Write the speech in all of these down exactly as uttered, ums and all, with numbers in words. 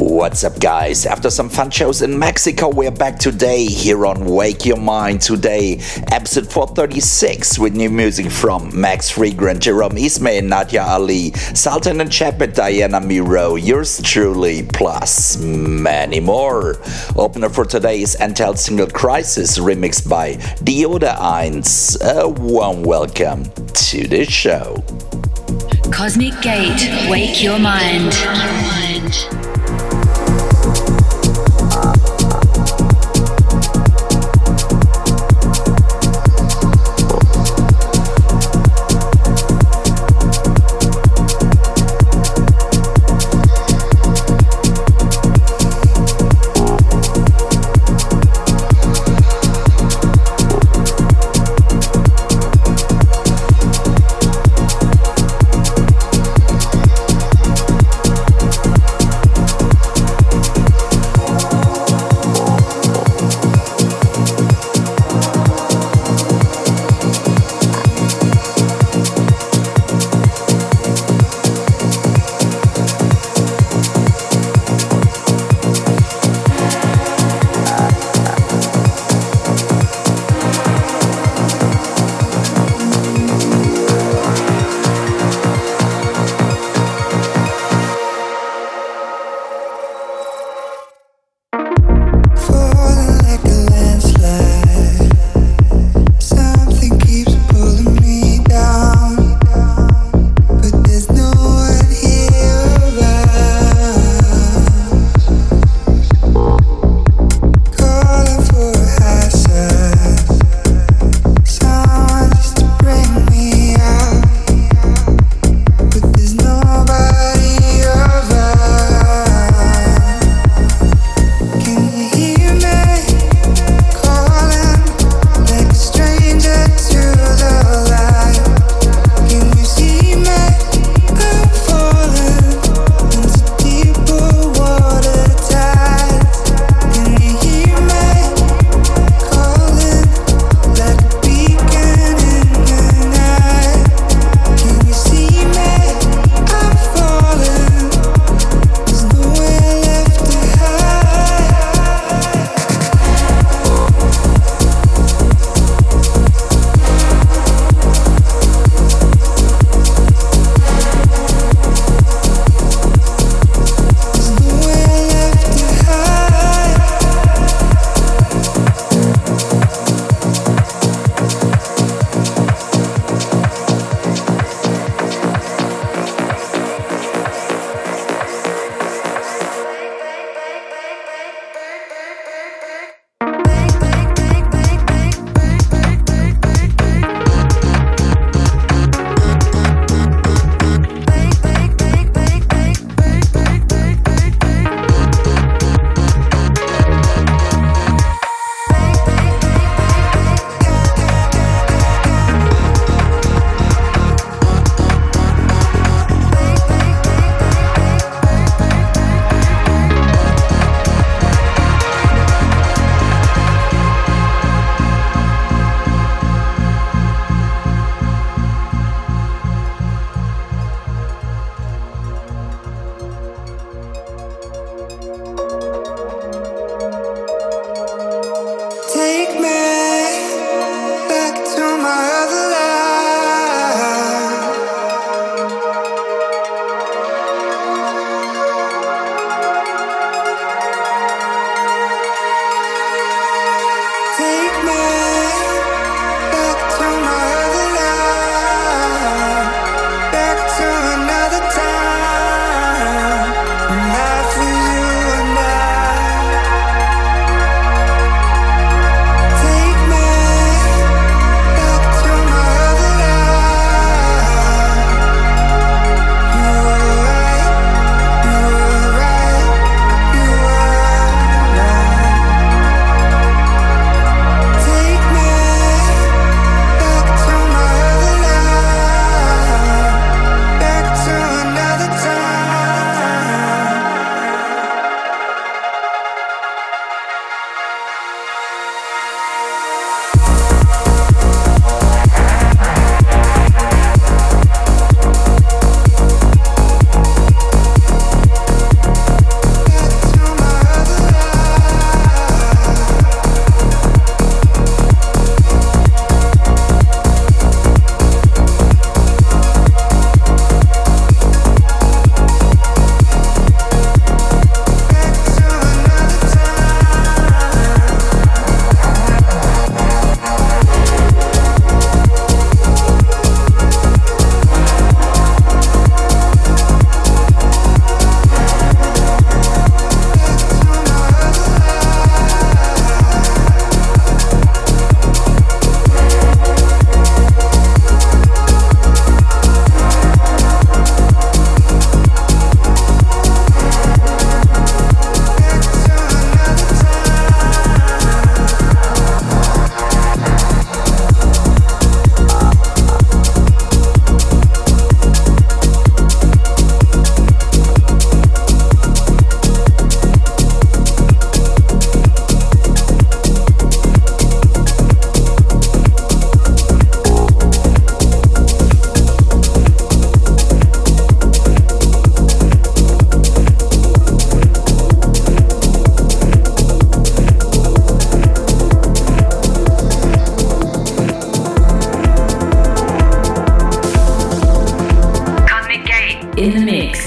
What's up, guys? After some fun shows in Mexico, we're back today here on Wake Your Mind Today, episode four thirty-six, with new music from Max Friedgren, Jerome Isma-Ae, Nadia Ali, Sultan and Shepherd, Diana Miro, yours truly, plus many more. Opener for today is Until Single Crisis, remixed by Diode Eins. A warm welcome to the show. Cosmic Gate, Wake Your Mind. Wake your mind. in the mix.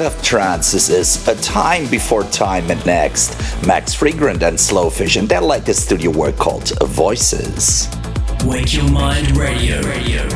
Of trance. This is A Time Before Time and Next, Max Friedgren and Slow Vision, their latest studio work called Voices. Wake Your Mind Radio. radio.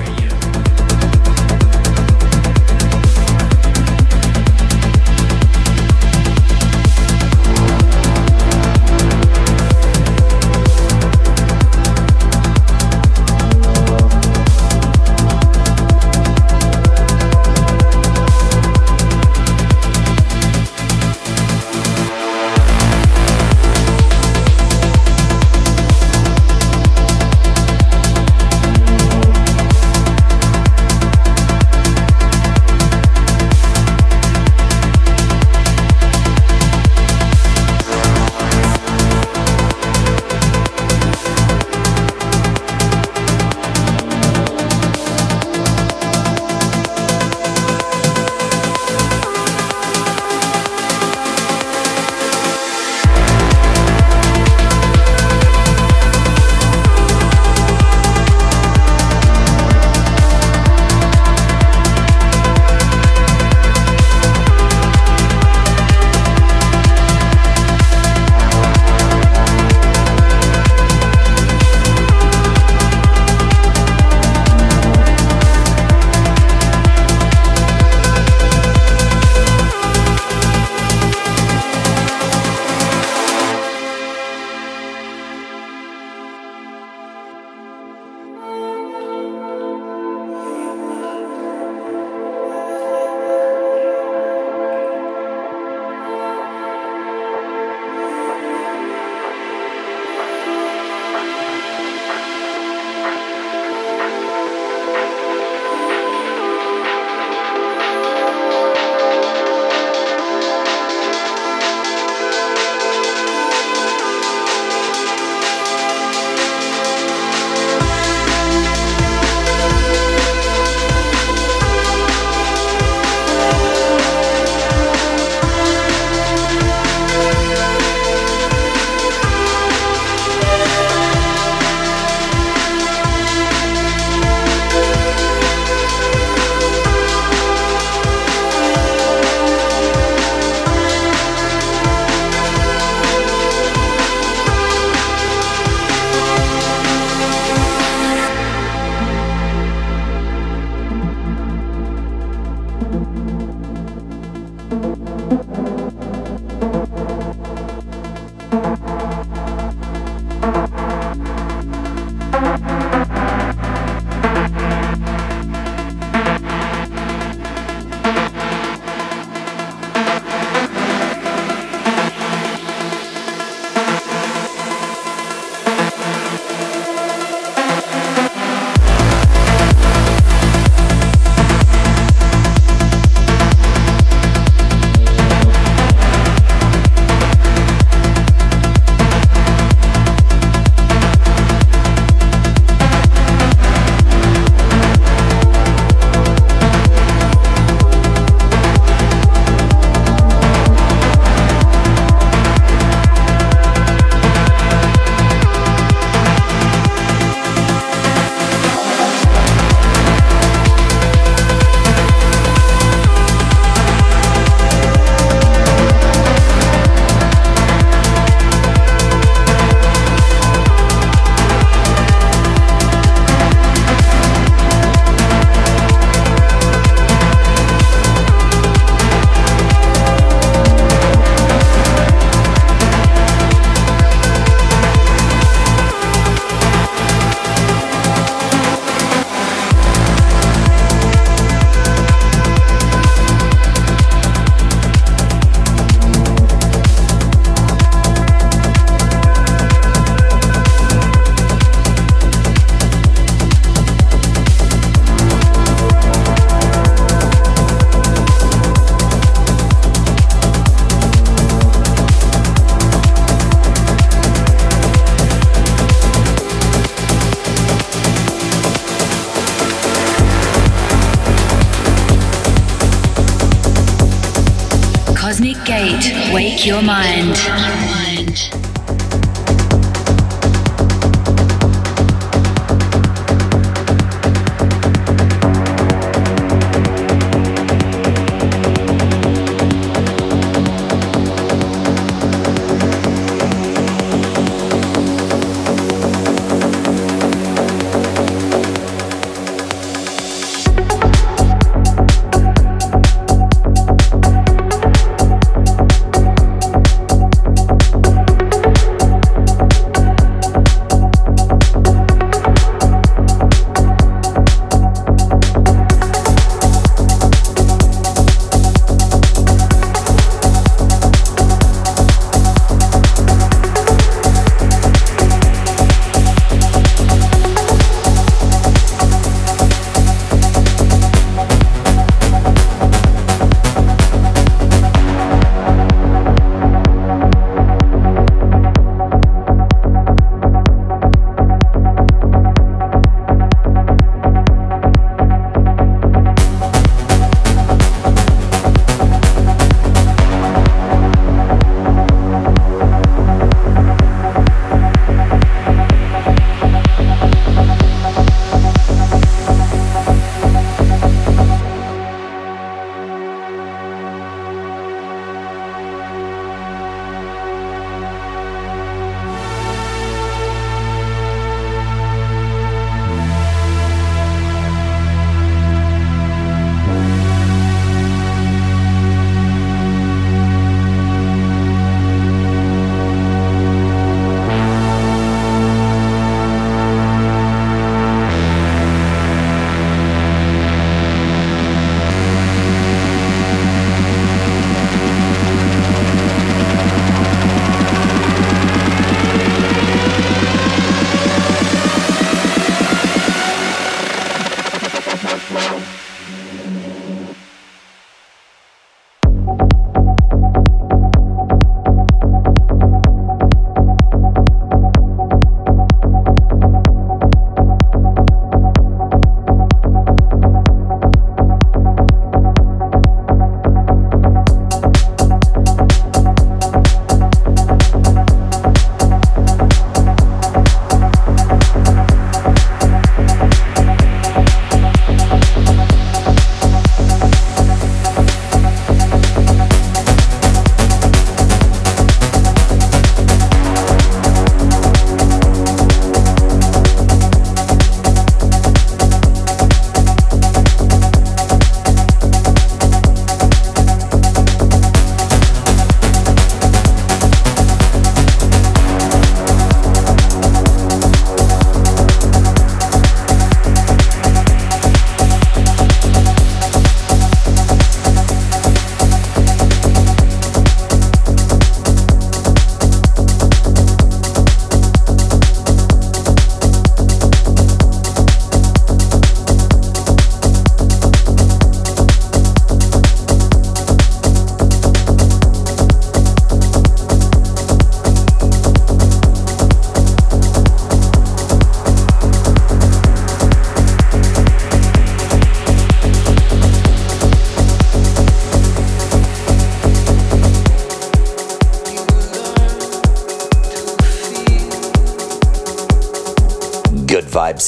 Gate, wake your mind.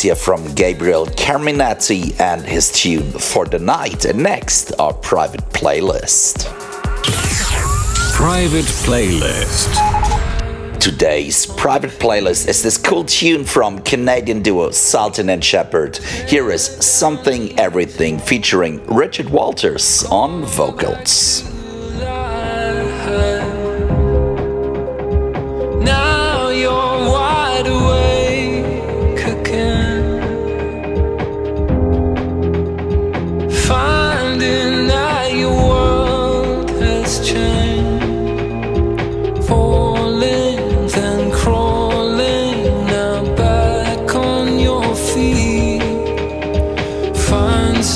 Here from Gabriel Carminati and his tune For the Night, and next our private playlist. Private playlist. Today's private playlist is this cool tune from Canadian duo Sultan and Shepherd. Here is Something Everything featuring Richard Walters on vocals.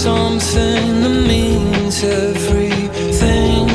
Something that means everything.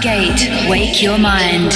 Gate, wake your mind.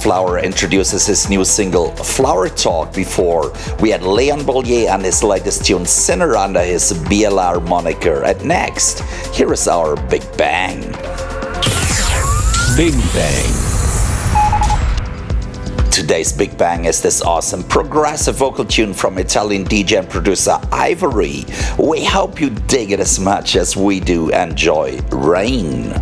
Flower introduces his new single Flower Talk. Before we had Leon Bollier and his latest tune Cinereando under his B L R moniker. At next, here is our Big Bang. Big Bang. today's Big Bang is this awesome progressive vocal tune from Italian D J and producer Ivory. We hope you dig it as much as we do. Enjoy Rain.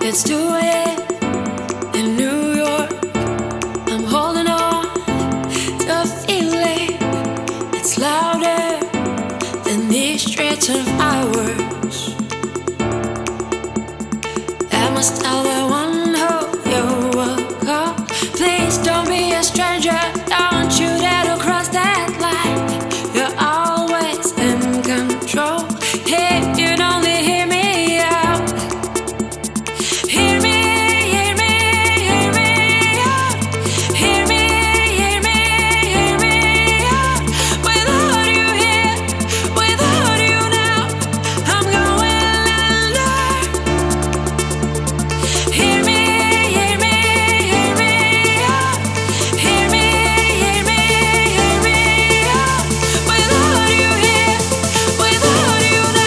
It's two a.m. return of hours. I must tell the one who you will call. Please don't be a stranger. Don't you dare to cross that line. You're always in control. Hey, you'd only hear me out. Hear me, hear me, hear me out. Hear me, hear me, hear me out. Without you here, without you now, I'm going under. Hear me, hear me, hear me out. Hear me, hear me, hear me out. Without you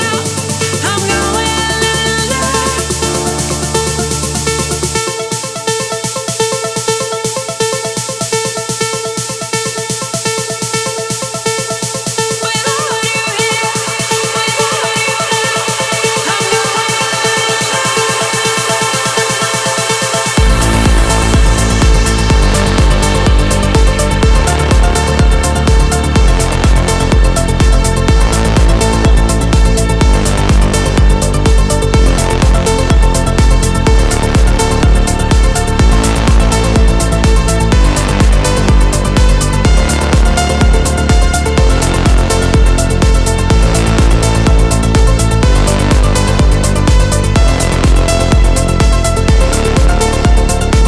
here, without you now,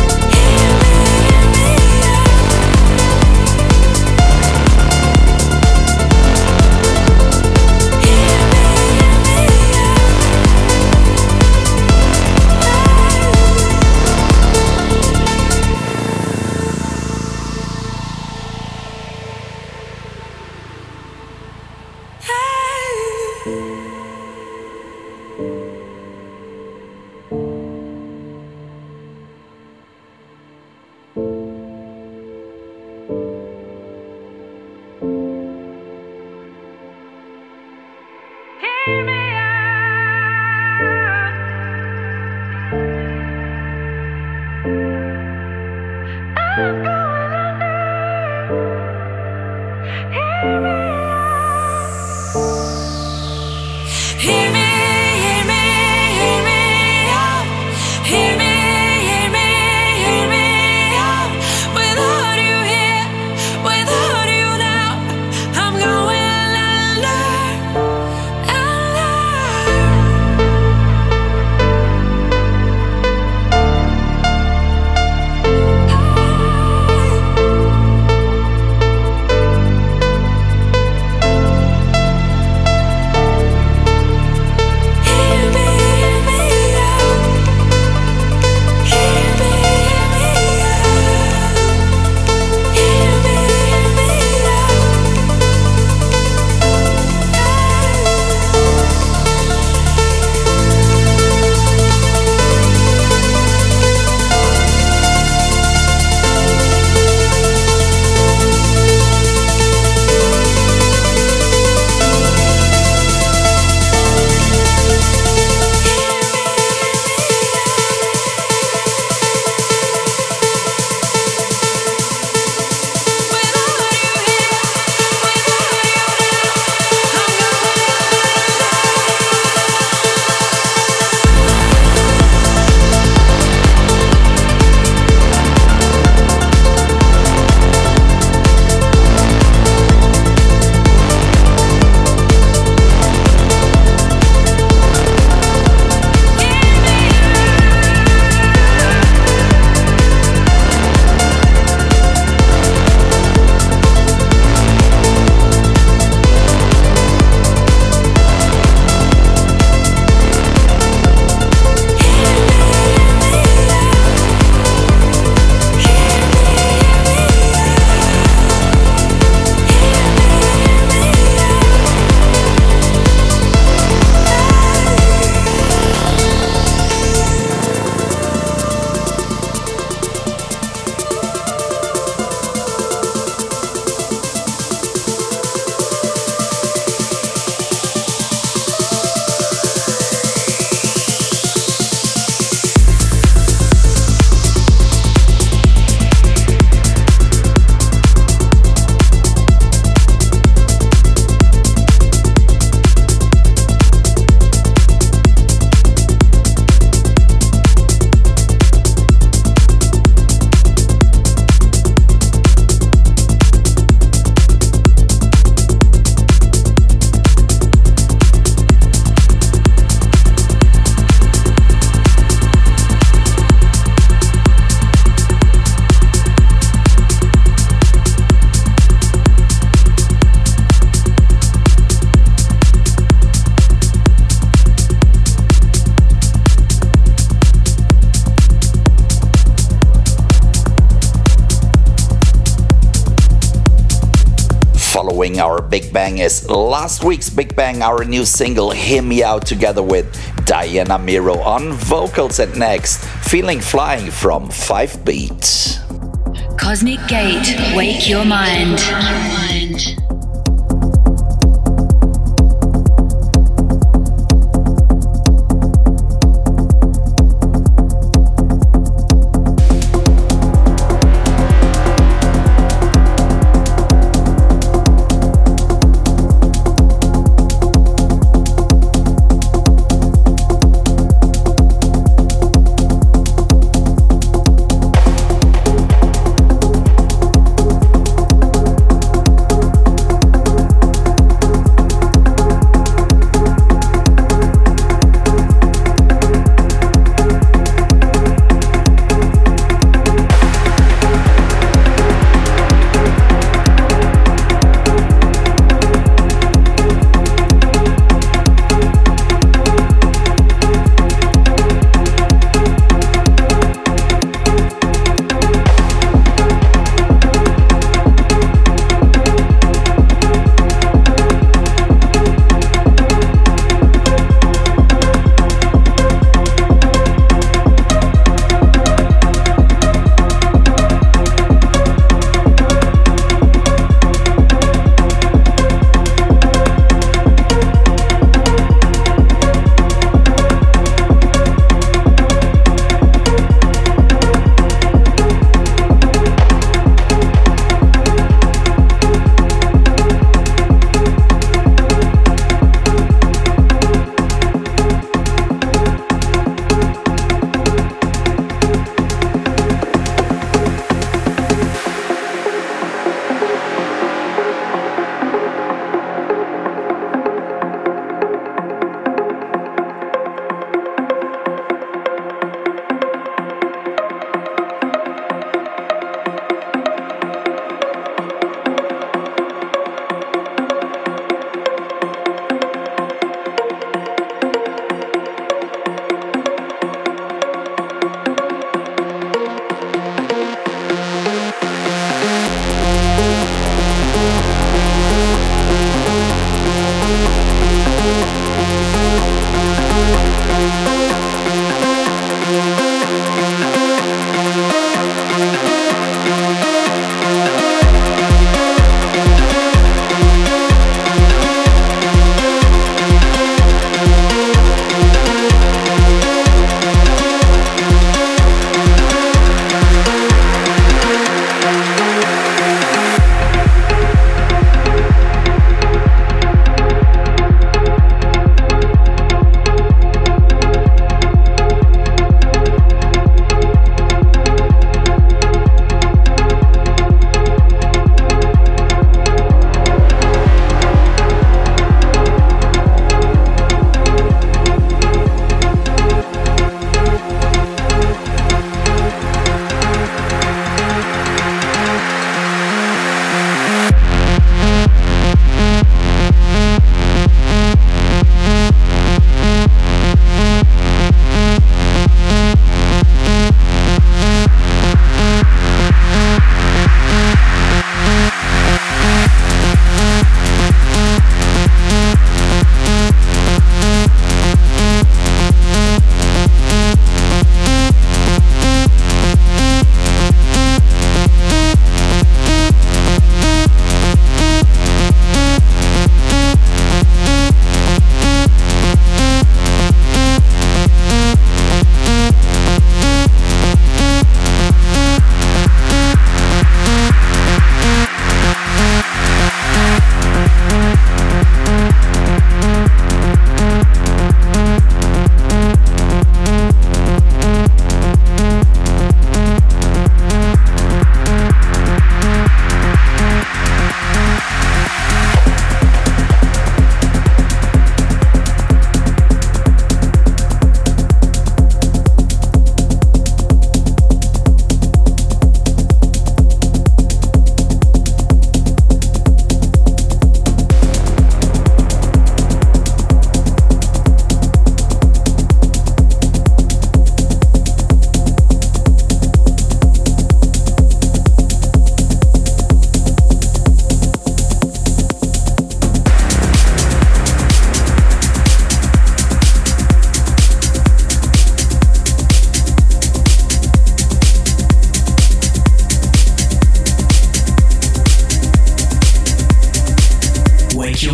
I'm going under. Hear me out. I'm going under. Hear me out. Hear me, hear me, hear me out. Hear me, hear me, hear me out. Without you here, without you now, I'm going under, under. Hear me out. Following our Big Bang is last week's Big Bang, our new single Hear Me Out, together with Diana Miro on vocals, and next, Feeling Flying from five beats. Cosmic Gate, Wake Your Mind.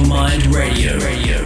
Mind Radio. Radio.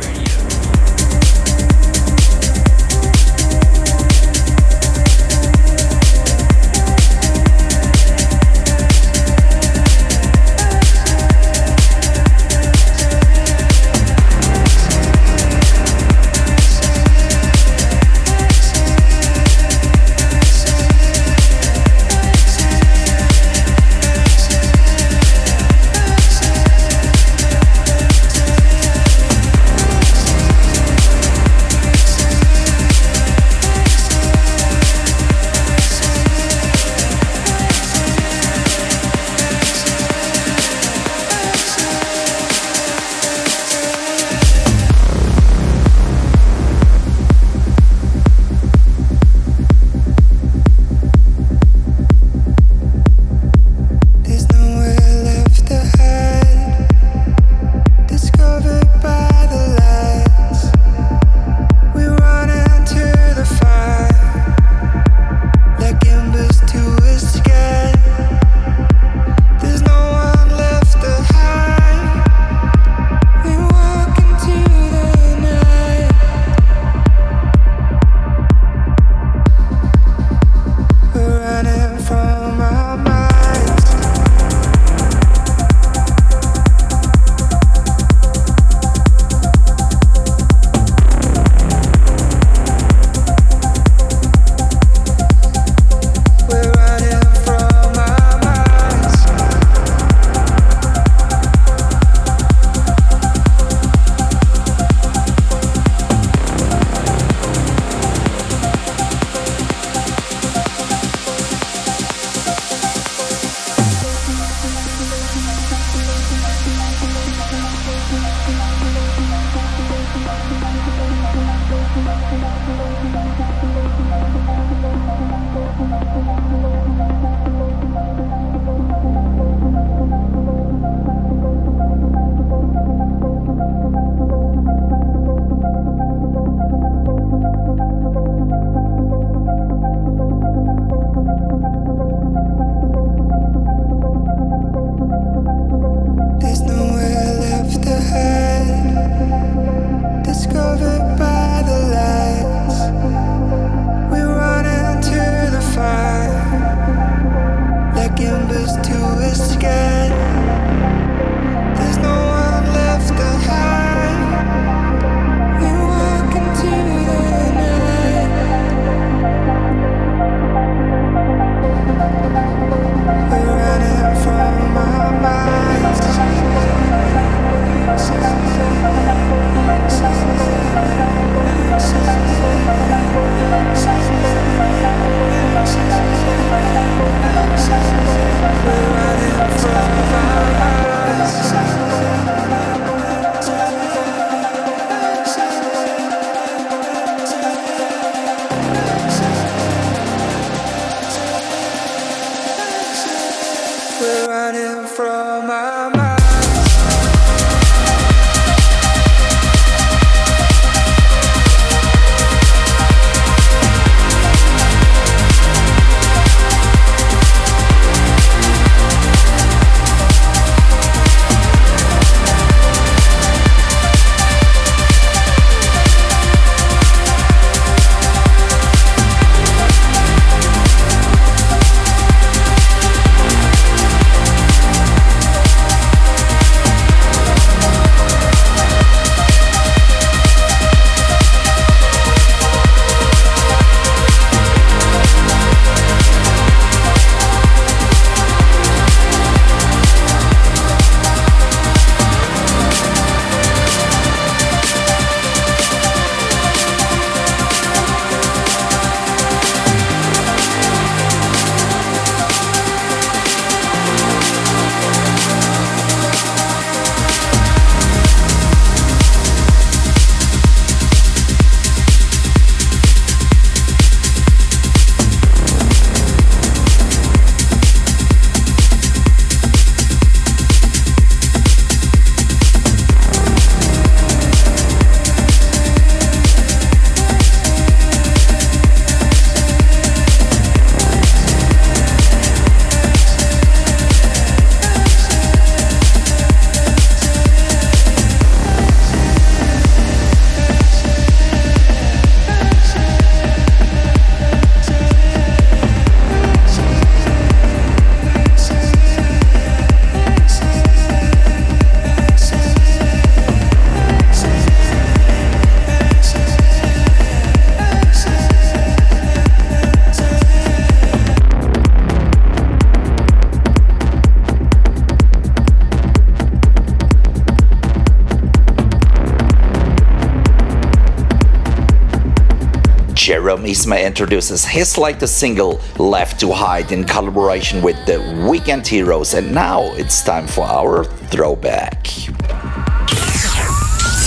Jerome Isma-Ae introduces his latest single, Left to Hide, in collaboration with the Weekend Heroes, and now it's time for our throwback.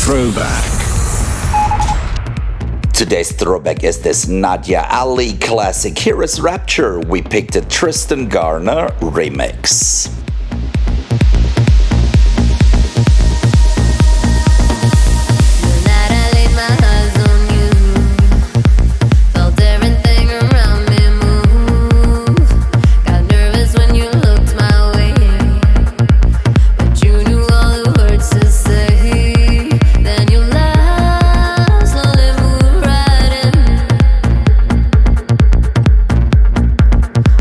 Throwback. Today's throwback is this Nadia Ali classic. Here is Rapture. We picked a Tristan Garner remix.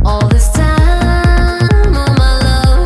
All this time, all my love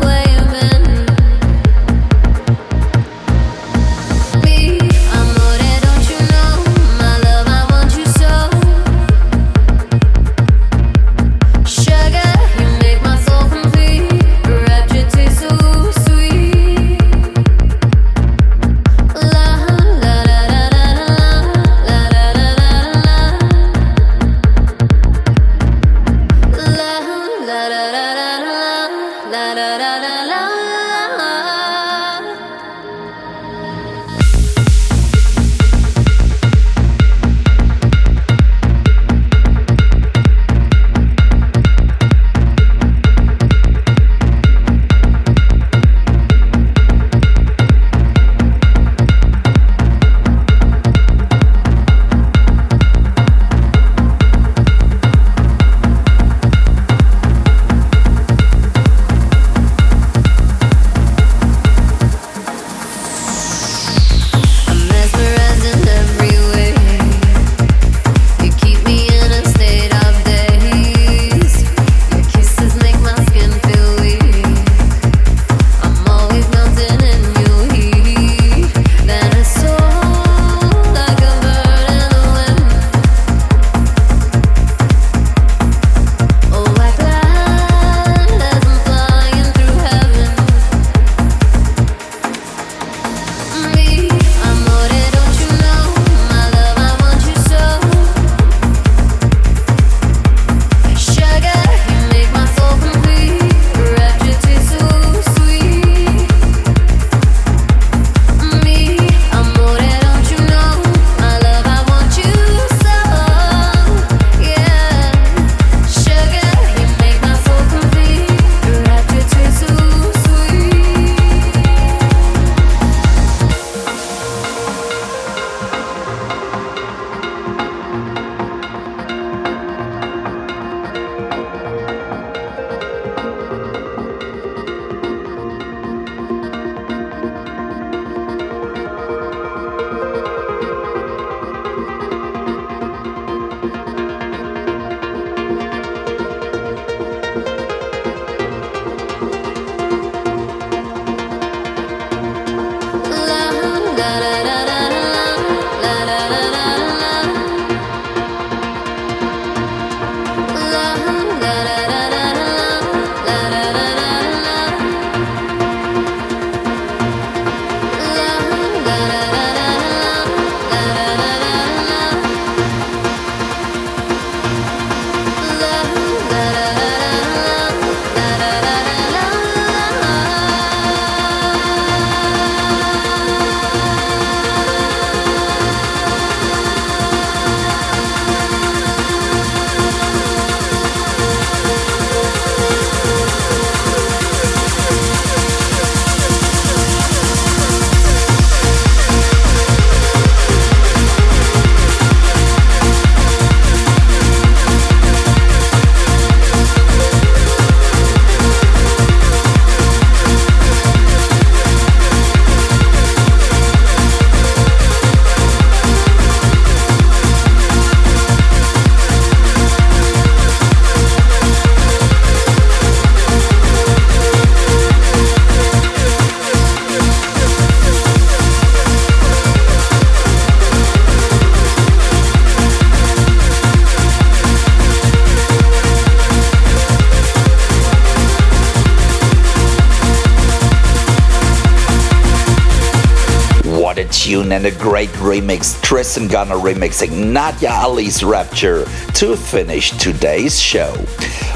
tune and a great remix, Tristan Garner remixing Nadia Ali's Rapture to finish today's show.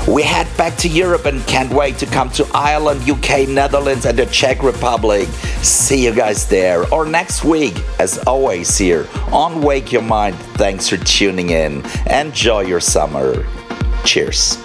We head back to Europe and can't wait to come to Ireland, U K, Netherlands and the Czech Republic. See you guys there or next week, as always here on Wake Your Mind. Thanks for tuning in. Enjoy your summer. Cheers.